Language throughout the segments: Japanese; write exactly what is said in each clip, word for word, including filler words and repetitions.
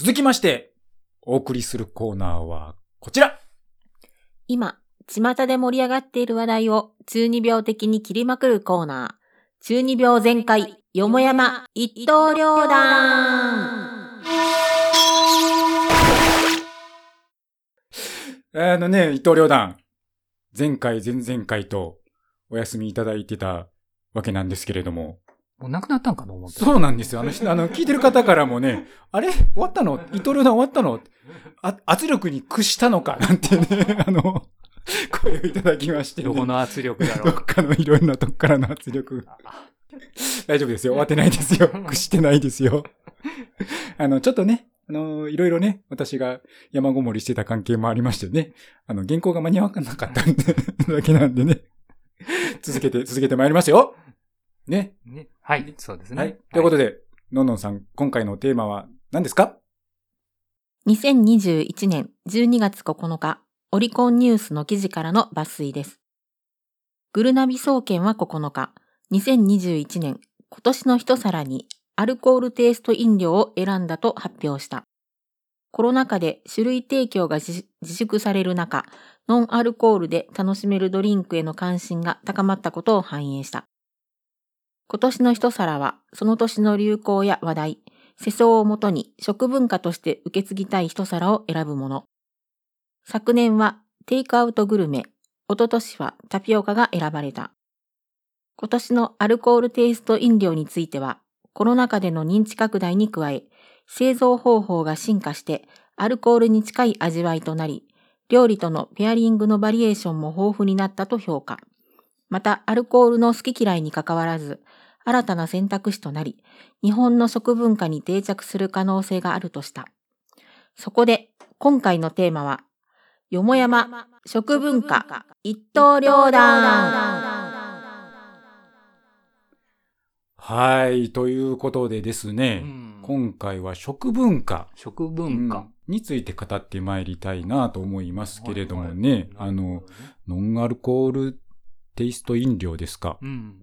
続きましてお送りするコーナーはこちら。今巷で盛り上がっている話題を中二病的に切りまくるコーナー、中二病全開よもやま一刀両断。あのね、一刀両断、前回前々回とお休みいただいてたわけなんですけれども、もうなくなったんかと思って。そうなんですよ。あの、あの聞いてる方からもね、あれ終わったの？一刀両断終わったの？あ、圧力に屈したのかなんてね、あの、声をいただきまして、ね。どこの圧力だろう。どっかのいろんなとこからの圧力。大丈夫ですよ。終わってないですよ。屈してないですよ。あの、ちょっとね、あの、いろいろね、私が山ごもりしてた関係もありましてね、あの、原稿が間に合わなかったんで、だけなんでね、続けて、続けてまいりますよ。ね。ね。はい。そうですね。はい。ということで、はい、のんのんさん、今回のテーマは何ですか？ にせんにじゅういちねんじゅうにがつここのか、オリコンニュースの記事からの抜粋です。ぐるなび総研はここのか、にせんにじゅういちねん、今年の一皿にアルコールテイスト飲料を選んだと発表した。コロナ禍で種類提供が自粛される中、ノンアルコールで楽しめるドリンクへの関心が高まったことを反映した。今年の一皿は、その年の流行や話題、世相をもとに食文化として受け継ぎたい一皿を選ぶもの。昨年はテイクアウトグルメ、一昨年はタピオカが選ばれた。今年のアルコールテイスト飲料については、コロナ禍での認知拡大に加え、製造方法が進化してアルコールに近い味わいとなり、料理とのペアリングのバリエーションも豊富になったと評価。また、アルコールの好き嫌いに関わらず、新たな選択肢となり、日本の食文化に定着する可能性があるとした。そこで、今回のテーマは、よもやま食文化一刀両断。はい、ということでですね、うん、今回は食文化、食文化、うん、について語ってまいりたいなと思いますけれどもね、はいはい、あの、ノンアルコールテイスト飲料ですか。うん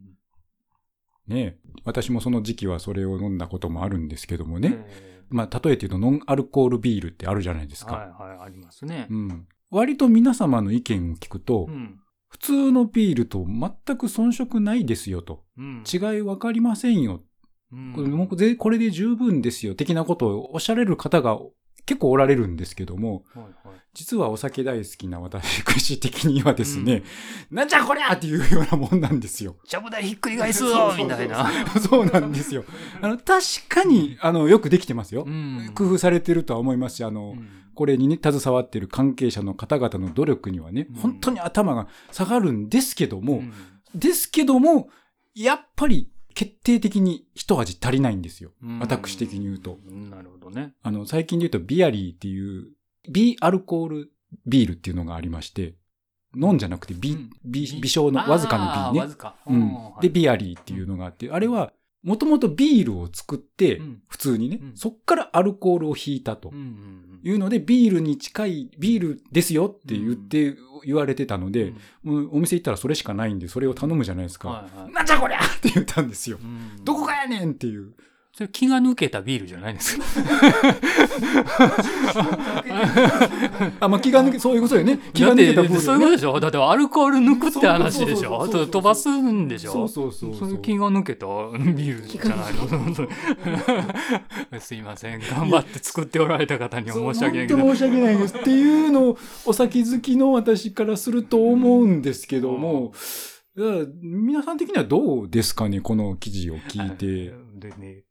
ね、私もその時期はそれを飲んだこともあるんですけどもね。まあ、例えて言うとノンアルコールビールってあるじゃないですか。はいはい、ありますね。うん。割と皆様の意見を聞くと、うん、普通のビールと全く遜色ないですよと。うん、違いわかりませんよ、うんこれも。これで十分ですよ。的なことをおっしゃれる方が結構おられるんですけども、はいはい、実はお酒大好きな私的にはですね、うん、なんじゃこりゃっていうようなもんなんですよ。ちゃぶ台ひっくり返すぞみたいな。そうなんですよ。あの、確かに、あの、よくできてますよ。うん、工夫されてるとは思いますし、あの、うん、これにね、携わっている関係者の方々の努力にはね、うん、本当に頭が下がるんですけども、うん、ですけども、やっぱり、決定的に一味足りないんですよ。私的に言うと。なるほどね。あの、最近で言うとビアリーっていう、ビアルコールビールっていうのがありまして、飲んじゃなくてビ、うん、ビ、微小のわずかのビね。わずか。うん。で、ビアリーっていうのがあって、あれは、もともとビールを作って、普通にね、うん、そっからアルコールを引いたというので、ビールに近いビールですよって言って、言われてたので、うん、お店行ったらそれしかないんで、それを頼むじゃないですか。はいはい、なんじゃこりゃって言ったんですよ。うん、どこかやねんっていう。それ気が抜けたビールじゃないんですか。あ、まあ、気が抜け、そういうことよね。気が抜けたビール、ね。そういうことでしょ。だってアルコール抜くって話でしょ。あと飛ばすんでしょ。そうそうそうそう。そういう気が抜けたビールじゃないの。すいません。頑張って作っておられた方には申し訳ないけど。本当申し訳ないです。っていうのをお酒好きの私からすると思うんですけども、皆さん的にはどうですかね、この記事を聞いて。でね、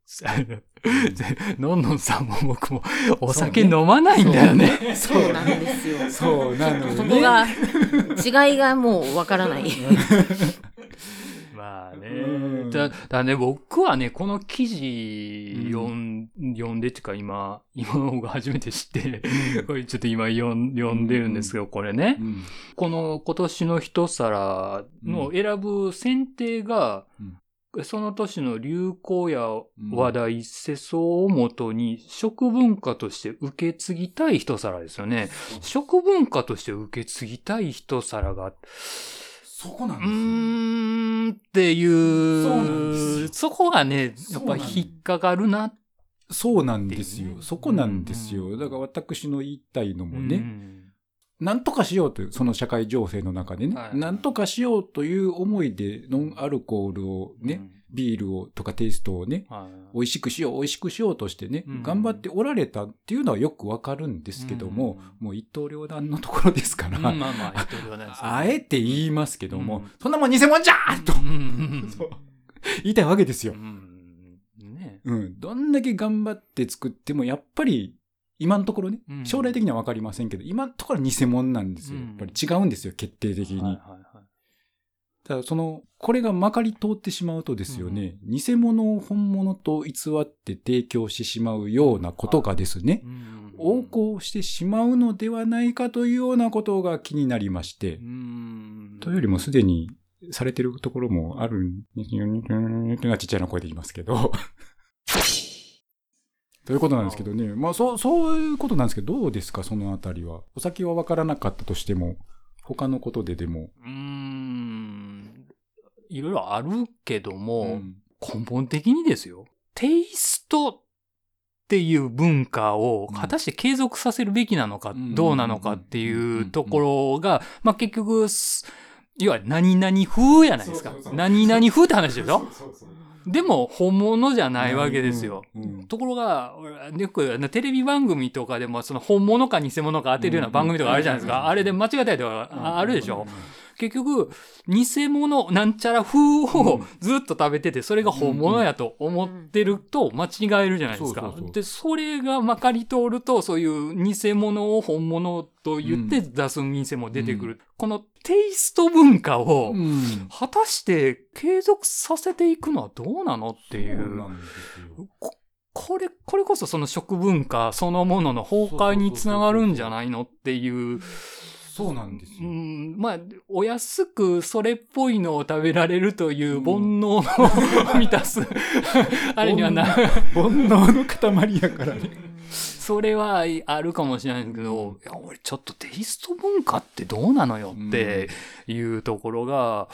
のんのんさんも僕もお酒飲まないんだよね。そうね。そうなんですよ。そうなのね。そこが、違いがもうわからない。まあね。だ、だね、僕はね、この記事読ん、うん、読んでってか今、今の方が初めて知って、これちょっと今読ん、読んでるんですけど、これね。うん、この今年の一皿の選ぶ選定が、うんその年の流行や話題、うん、世相をもとに食文化として受け継ぎたい一皿ですよね。食文化として受け継ぎたい一皿が、そこなんですよ。うーんっていう、そうなんですよ。そこがね、やっぱ引っかかるなって。そうなんですよ、ね、そこなんですよ、うんうん、だから私の言いたいのもね、うん、なんとかしようというその社会情勢の中でね、はい、なんとかしようという思いでノンアルコールをね、うん、ビールをとかテイストをね、はい、美味しくしよう美味しくしようとしてね、うん、頑張っておられたっていうのはよくわかるんですけども、うん、もう一刀両断のところですから、うん、まあまあ一刀両断ですね、あえて言いますけども、うん、そんなもん偽物じゃーと、うん、そう言いたいわけですよ、うん、うん、どんだけ頑張って作ってもやっぱり今のところね、うん、将来的には分かりませんけど今のところ偽物なんですよ、うん、やっぱり違うんですよ決定的に、はいはいはい、ただそのこれがまかり通ってしまうとですよね、うん、偽物を本物と偽って提供してしまうようなことがですね、はい、横行してしまうのではないかというようなことが気になりまして、うん、というよりもすでにされてるところもあるんですよねというのはちっちゃな声で言いますけどということなんですけどね、まあそう、そういうことなんですけど、どうですかそのあたりは。お酒は分からなかったとしても、他のことででも。うーん、いろいろあるけども、うん、根本的にですよ。テイストっていう文化を果たして継続させるべきなのか、うん、どうなのかっていうところが、まあ結局、いわゆる何々風やないですか。そうそうそう何々風って話でしょ。そうそうそうそうでも本物じゃないわけですよ、うんうんうん、ところがテレビ番組とかでもその本物か偽物か当てるような番組とかあるじゃないですか、うんうん、あれで間違えたりとかあるでしょ、うんうんうん、結局偽物なんちゃら風をずっと食べててそれが本物やと思ってると間違えるじゃないですか、うんうんうん、でそれがまかり通るとそういう偽物を本物と言って出す店も出てくる、うん、このテイスト文化を果たして継続させていくのはどうなのっていう、そうなんですよ。こ、これ、これこそその食文化そのものの崩壊につながるんじゃないのっていう、そうなんですよ、うん、まあお安くそれっぽいのを食べられるという煩悩を、うん、満たすあれにはな煩悩の塊やからねそれはあるかもしれないけど、うん、いや俺ちょっとテイスト文化ってどうなのよっていうところが、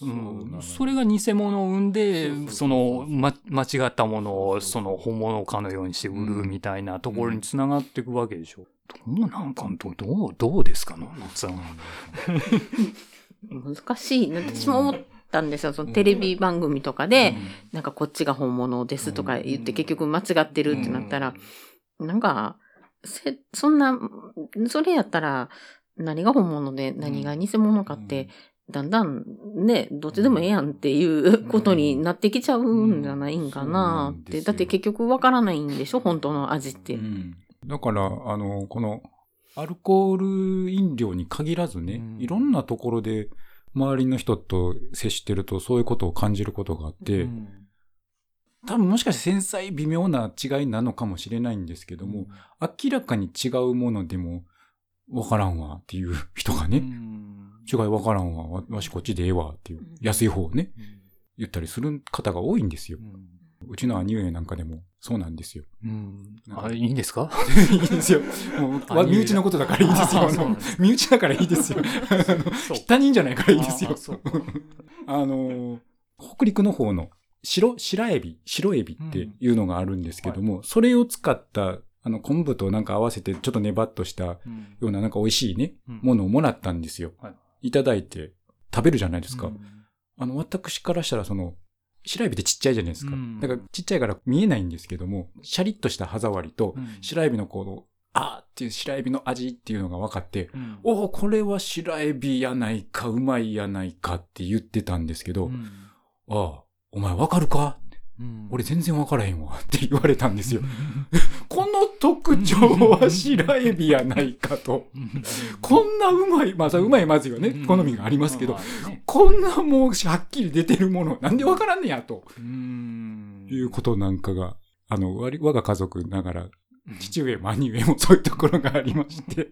うんうん、それが偽物を生んで、そうそうそう、その、ま、間違ったものをその本物かのようにして売るみたいなところにつながっていくわけでしょ。うんうん、どうなんかどう、どうですかの、さん。難しいね。私も思ったんですよ。そのテレビ番組とかで、うん、なんかこっちが本物ですとか言って、うん、結局間違ってるってなったら、うんなんか、せ、そんな、それやったら、何が本物で何が偽物かって、うん、だんだんね、どっちでもええやんっていうことになってきちゃうんじゃないんかなって。うんうん、だって結局わからないんでしょ本当の味って、うん。だから、あの、この、アルコール飲料に限らずね、うん、いろんなところで、周りの人と接してると、そういうことを感じることがあって、うん多分もしかして繊細微妙な違いなのかもしれないんですけども、明らかに違うものでも分からんわっていう人がね、うん違い分からんわ、わしこっちでええわっていう、安い方をね、うん、言ったりする方が多いんですよ。うん、うちの兄上なんかでもそうなんですよ。うん、あれいいんですかいいんですよ。もう身内のことだからいいですよ。身内だからいいですよ。他人じゃないからいいですよ。あ, あの、北陸の方の白、白エビ、白エビっていうのがあるんですけども、うんはい、それを使った、あの、昆布となんか合わせて、ちょっとネバっとしたような、なんか美味しいね、うん、ものをもらったんですよ、はい。いただいて食べるじゃないですか。うん、あの、私からしたら、その、白エビってちっちゃいじゃないですか。うん、だから、ちっちゃいから見えないんですけども、シャリッとした歯触りと、白エビのこの、あーっていう白エビの味っていうのが分かって、うん、おお、これは白エビやないか、うまいやないかって言ってたんですけど、うん、ああ、お前わかるか、うん、俺全然わからへんわって言われたんですよ。この特徴は白エビやないかと。こんなうまい、まあうまいまずいよね、好みがありますけど、こんなもうはっきり出てるもの、なんでわからんねやと。うーんいうことなんかが、あの、我が家族ながら、父上も兄上もそういうところがありまして。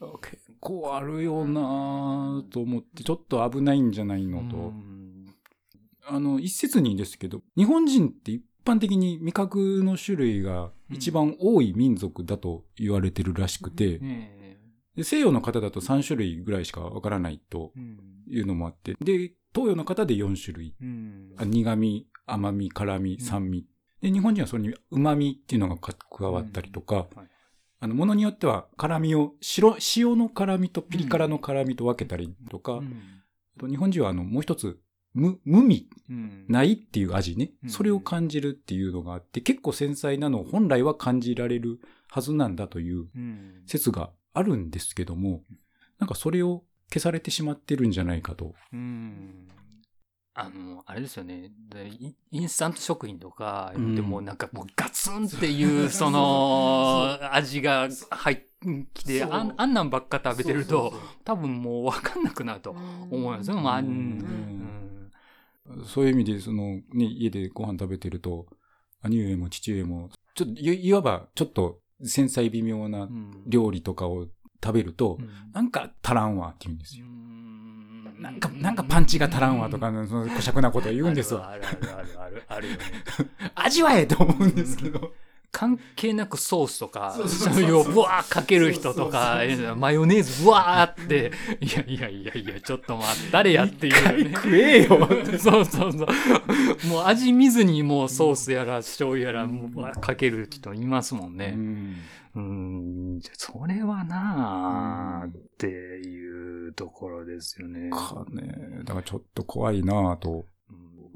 okay.こうあるよなと思ってちょっと危ないんじゃないのと、うん、あの一説にですけど日本人って一般的に味覚の種類が一番多い民族だと言われてるらしくて、うんね、で西洋の方だとさん種類ぐらいしかわからないというのもあってで東洋の方でよん種類、うん、苦味甘み、辛み、酸味、うん、で日本人はそれに旨みっていうのが加わったりとか、うんはい、あのものによっては辛みを白塩の辛みとピリ辛の辛みと分けたりとか、うん、あと日本人はあのもう一つ無、無味ないっていう味ね、うん、それを感じるっていうのがあって、結構繊細なのを本来は感じられるはずなんだという説があるんですけども、なんかそれを消されてしまってるんじゃないかと。うん、あのあれですよね、インスタント食品とかでもなんかもうガツンっていうその味が入ってきて、あん、あんなんばっか食べてると多分もう分かんなくなると思うんですよ。まあ、うんうん、そういう意味でその、ね、家でご飯食べてると兄上も父上もちょっといわばちょっと繊細微妙な料理とかを食べると、うん、なんか足らんわって言うんですよ。なんか、なんかパンチが足らんわとか、その、こしゃくなことを言うんですわ。あるあるあるある。味わえと思うんですけど。関係なくソースとか、醤油をブワーかける人とか、マヨネーズブワーって、いやいやいやいや、ちょっと待って、誰やっていう、ね。食えよ。そうそうそう。もう味見ずにもうソースやら醤油やらもうかける人いますもんね。うん。それはなぁっていうところですよね。かね。だからちょっと怖いなぁと。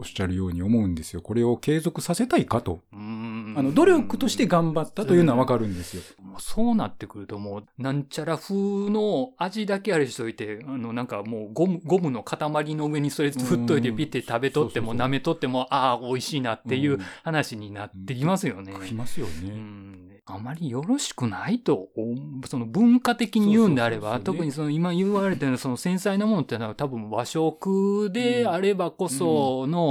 おっしゃるように思うんですよ。これを継続させたいかと。うーん、あの努力として頑張ったというのはわかるんですよ。もうそうなってくるともうなんちゃら風の味だけあれしといて、あのなんかもうゴム、ゴムの塊の上にそれ振っといてピッて食べとっても舐めとっても、ああ美味しいなっていう話になってきますよね。きますよね。うん、あまりよろしくないと、その文化的に言うんであれば、そうそうそうそう、ね、特にその今言われてるその繊細なものっていうのは多分和食であればこその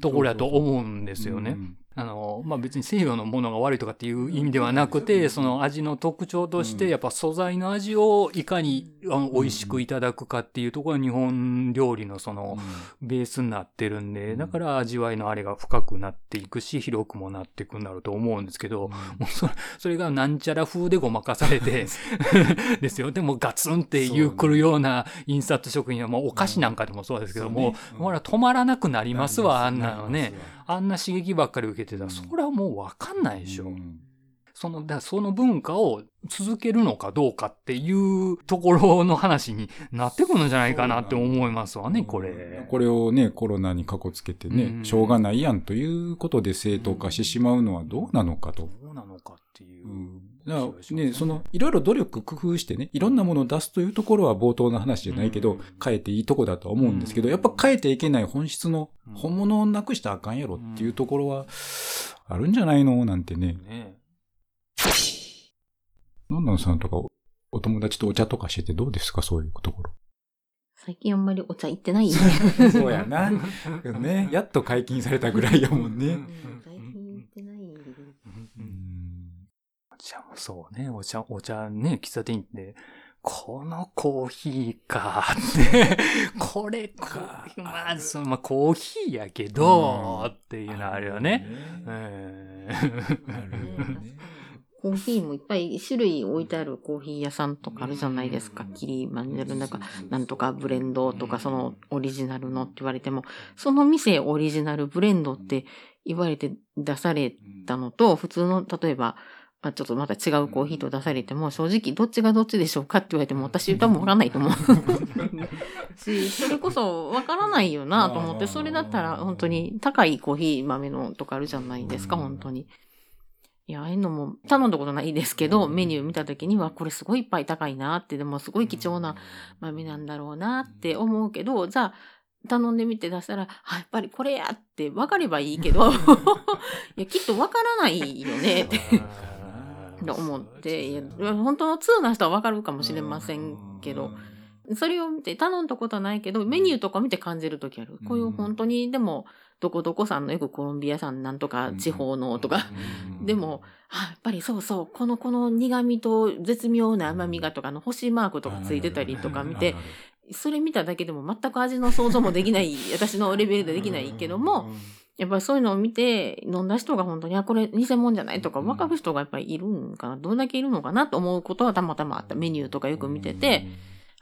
ところだと思うんですよね。あのまあ、別に西洋のものが悪いとかっていう意味ではなくて、その味の特徴としてやっぱ素材の味をいかにあの美味しくいただくかっていうところが日本料理のそのベースになってるんで、だから味わいのあれが深くなっていくし広くもなっていくんだろうと思うんですけど、もう そ, れそれがなんちゃら風でごまかされてですよ。でもガツンっていうくるようなインスタント食品はもうお菓子なんかでもそうですけども、ほら止まらなくなりますわ。あんなのね、あんな刺激ばっかり受けてたら、それはもう分かんないでしょ。うん、その、だからその文化を続けるのかどうかっていうところの話になってくるんじゃないかなって思いますわね、これ。これをね、コロナにかこつけてね、うん、しょうがないやんということで正当化してしまうのはどうなのかと。どうなのかっていう。うん、だからね、その、いろいろ努力工夫してね、いろんなものを出すというところは冒頭の話じゃないけど、うん、変えていいとこだとは思うんですけど、やっぱ変えていけない本質の、本物をなくしたらあかんやろっていうところは、あるんじゃないのなんてね。ね、のんのんさんとか お, お友達とお茶とかしててどうですか、そういうところ。最近あんまりお茶行ってないよね。そうやな。ね、やっと解禁されたぐらいやもんね。最近行ってない。お茶もそうね、お茶、お茶ね、喫茶店行って。このコーヒーかって、これか、まあ、その、まあ、コーヒーやけど、うん、っていうのあるよね。コーヒーもいっぱい種類置いてあるコーヒー屋さんとかあるじゃないですか。キリマンジャロなんか、なんとかブレンドとか、そのオリジナルのって言われても、その店オリジナルブレンドって言われて出されたのと、普通の、例えば、まあ、ちょっとまた違うコーヒーと出されても、正直どっちがどっちでしょうかって言われても、私多分分からないと思うし、それこそ分からないよなと思って、それだったら本当に高いコーヒー豆のとかあるじゃないですか。本当に、いや、ああいうのも頼んだことないですけど、メニュー見た時にはこれすごいいっぱい高いなって、でもすごい貴重な豆なんだろうなって思うけど、じゃあ頼んでみて出したら、あ、やっぱりこれやって分かればいいけどいや、きっと分からないよねってと思って、いや、本当の通な人はわかるかもしれませんけど、それを見て頼んだことはないけど、メニューとか見て感じるときある。こういう本当に、でも、どこどこさんのよくコロンビア産なんとか地方のとか、でも、あ、やっぱりそうそう、このこの苦味と絶妙な甘みがとかの星マークとかついてたりとか見て、それ見ただけでも全く味の想像もできない、私のレベルでできないけども、やっぱりそういうのを見て飲んだ人が本当に、あ、これ偽物じゃないとか分かる人がやっぱりいるんかな、どんだけいるのかなと思うことはたまたまあった。メニューとかよく見てて、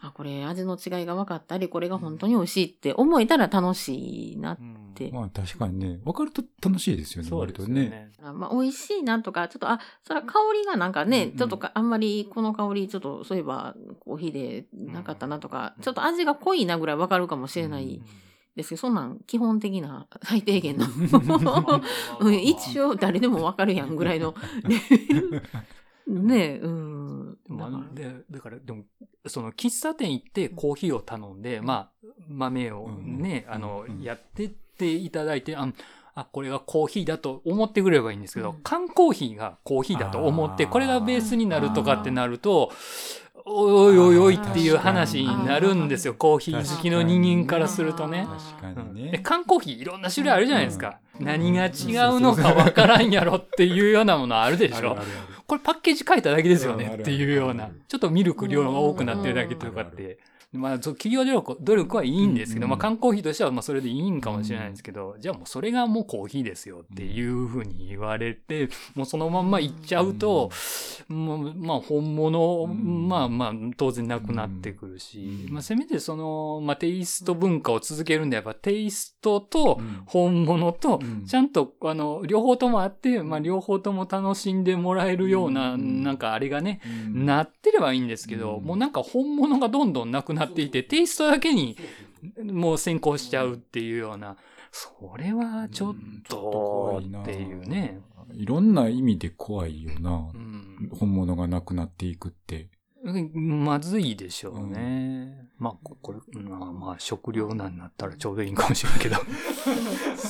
あ、これ味の違いが分かったり、これが本当に美味しいって思えたら楽しいなって。うん、まあ確かにね、分かると楽しいですよね、割とね。まあ美味しいなとか、ちょっと、あ、それは香りがなんかね、ちょっとあんまりこの香り、ちょっとそういえばコーヒーでなかったなとか、ちょっと味が濃いなぐらい分かるかもしれないですけど、そんなん基本的な最低限の。一応誰でも分かるやんぐらいの。ねえ、うん。で、だから、でも、その喫茶店行ってコーヒーを頼んで、まあ、豆をね、うん、あの、うん、やってっていただいて、あ、あ、これがコーヒーだと思ってくれればいいんですけど、うん、缶コーヒーがコーヒーだと思って、これがベースになるとかってなると、おいおいおいっていう話になるんですよ、コーヒー好きの人間からするとね。確かにね。で、缶コーヒーいろんな種類あるじゃないですか。うん、何が違うのかわからんやろっていうようなものあるでしょ。あるあるある、これパッケージ変えただけですよねっていうような、ちょっとミルク量が多くなってるだけとかって、まあ企業努力はいいんですけど、まあ缶コーヒーとしてはまあそれでいいんかもしれないんですけど、じゃあもうそれがもうコーヒーですよっていうふうに言われて、もうそのまんまいっちゃうと、まあ本物、まあまあ当然なくなってくるし、まあせめてその、まあテイスト文化を続けるんであれば、テイストと本物と、ちゃんとあの、両方ともあって、まあ両方とも楽しんでもらえるようような、なんかあれがね、うん、なってればいいんですけど、うん、もうなんか本物がどんどんなくなっていて、テイストだけにもう先行しちゃうっていうような、それはちょっとっていうね、うん、いろんな意味で怖いよな、うん、本物がなくなっていくってまずいでしょうね。うん、まあこれ、まあ、まあ食料難になったらちょうどいいかもしれないけど。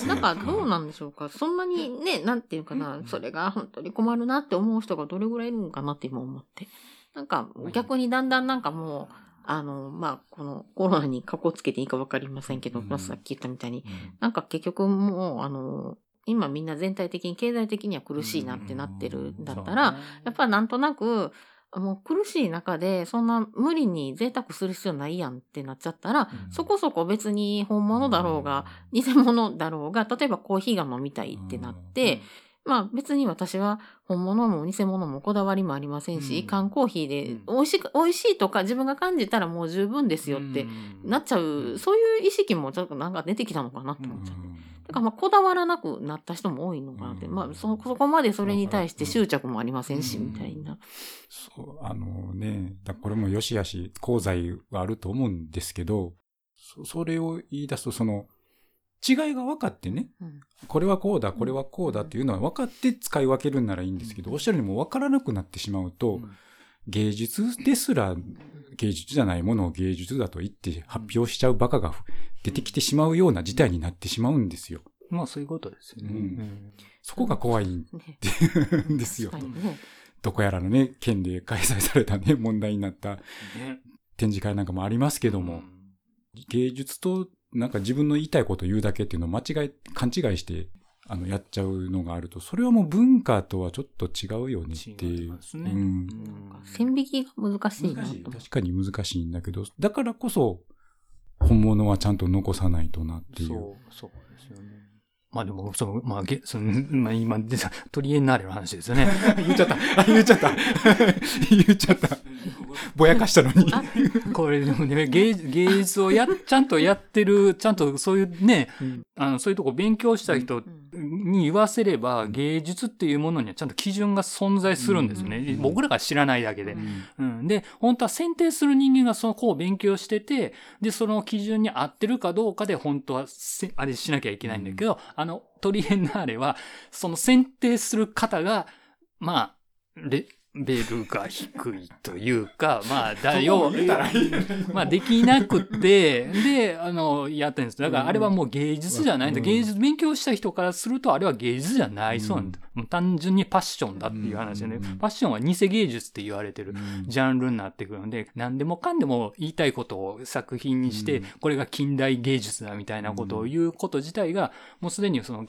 なんかどうなんでしょうか。そんなにね、なんていうかな、それが本当に困るなって思う人がどれぐらいいるのかなって今思って。なんか逆にだんだんなんかもう、あの、まあこのコロナにかこつけていいかわかりませんけど、さっき言ったみたいに、なんか結局もうあの、今みんな全体的に経済的には苦しいなってなってるんだったら、やっぱなんとなく、もう苦しい中でそんな無理に贅沢する必要ないやんってなっちゃったら、うん、そこそこ別に本物だろうが、うん、偽物だろうが、例えばコーヒーが飲みたいってなって、うん、まあ別に私は本物も偽物もこだわりもありませんし、うん、缶コーヒーで美味しく、美味しいとか自分が感じたらもう十分ですよってなっちゃう、うん、そういう意識もちょっとなんか出てきたのかなと思っちゃって。うん、だからまあこだわらなくなった人も多いのかなって、うん、まあ そ, そこまでそれに対して執着もありませんし、うん、みたいな。そう、あのね、だこれもよしあし、功罪はあると思うんですけど、そ, それを言い出すと、その、違いが分かってね、うん、これはこうだ、これはこうだっていうのは分かって使い分けるんならいいんですけど、うん、おっしゃるようにも分からなくなってしまうと、うん、芸術ですら、芸術じゃないものを芸術だと言って発表しちゃうバカが出てきてしまうような事態になってしまうんですよ。まあそういうことですよね。うんうん、そこが怖いんですよ。どこやらのね、県で開催されたね、問題になった展示会なんかもありますけども、うん、芸術となんか自分の言いたいことを言うだけっていうのを間違い、勘違いしてあのやっちゃうのがあると、それはもう文化とはちょっと違うよねっていう。違いますね。うん。なんか線引きが難しいなと。確かに難しいんだけど、だからこそ本物はちゃんと残さないとなっていう。そう、そうですよね。まあでも、その、まあ、げそのまあ、今、トリエンナーレの話ですよね。言っちゃった。言っちゃった。言っちゃった。ぼやかしたのに。これでもね、芸術をや、ちゃんとやってる、ちゃんとそういうね、うん、あのそういうとこ勉強した人に言わせれば、芸術っていうものにはちゃんと基準が存在するんですよね。うん、僕らが知らないだけで、うんうん。で、本当は選定する人間がその子を勉強してて、で、その基準に合ってるかどうかで、本当はせ、あれしなきゃいけないんだけど、うんあの、トリエンナーレは、その選定する方が、まあ、レベルが低いというか、まあ、だよ、まあ、できなくて、で、あの、やってるんです。だから、あれはもう芸術じゃないんだ。芸術、勉強した人からすると、あれは芸術じゃないそうなんだ。もう単純にパッションだっていう話で、ね、パッションは偽芸術って言われてるジャンルになってくるので、何でもかんでも言いたいことを作品にして、これが近代芸術だみたいなことを言うこと自体が、もうすでにその、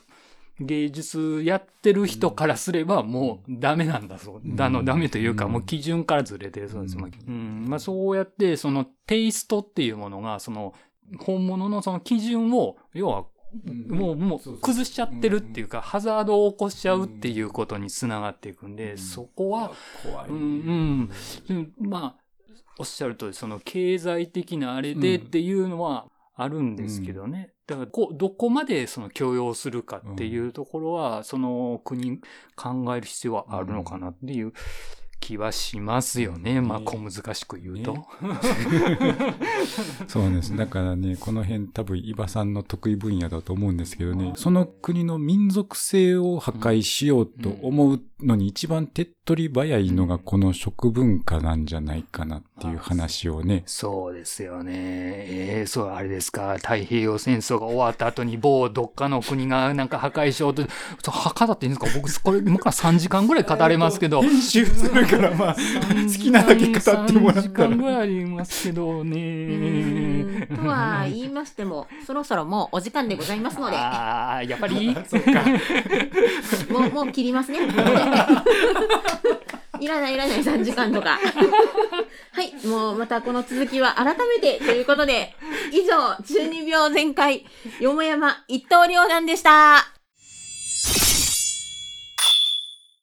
芸術やってる人からすればもうダメなんだそう。うん、だのダメというかもう基準からずれてるそうです。うんうん、まあそうやってそのテイストっていうものがその本物のその基準を要はもうもう崩しちゃってるっていうかハザードを起こしちゃうっていうことにつながっていくんで、そこは怖い。うん、うん、まあ。おっしゃるとおり、その経済的なあれでっていうのはあるんですけどね、うん、だからこどこまでその許容するかっていうところは、うん、その国考える必要はあるのかなっていう気はしますよね、うん、まあ小難しく言うと、えー、そうです。だからね、この辺多分伊庭さんの得意分野だと思うんですけどね、その国の民族性を破壊しようと思うのに一番手っ取り早いのがこの食文化なんじゃないかなっていう話をね。そうですよね、えー、そうあれですか、太平洋戦争が終わった後に某どっかの国がなんか破壊しようと、博多って言うんですか、僕これ今からさんじかんぐらい語れますけど、編集するからまあ好きなだけ語ってもらったらさんじかんぐらいありますけどねとは言いましても、そろそろもうお時間でございますので、ああやっぱりそうかもう、もう切りますねいらないいらないさんじかんとかはい、もうまたこの続きは改めてということで、以上じゅうにびょう全開よもやま一刀両断でした。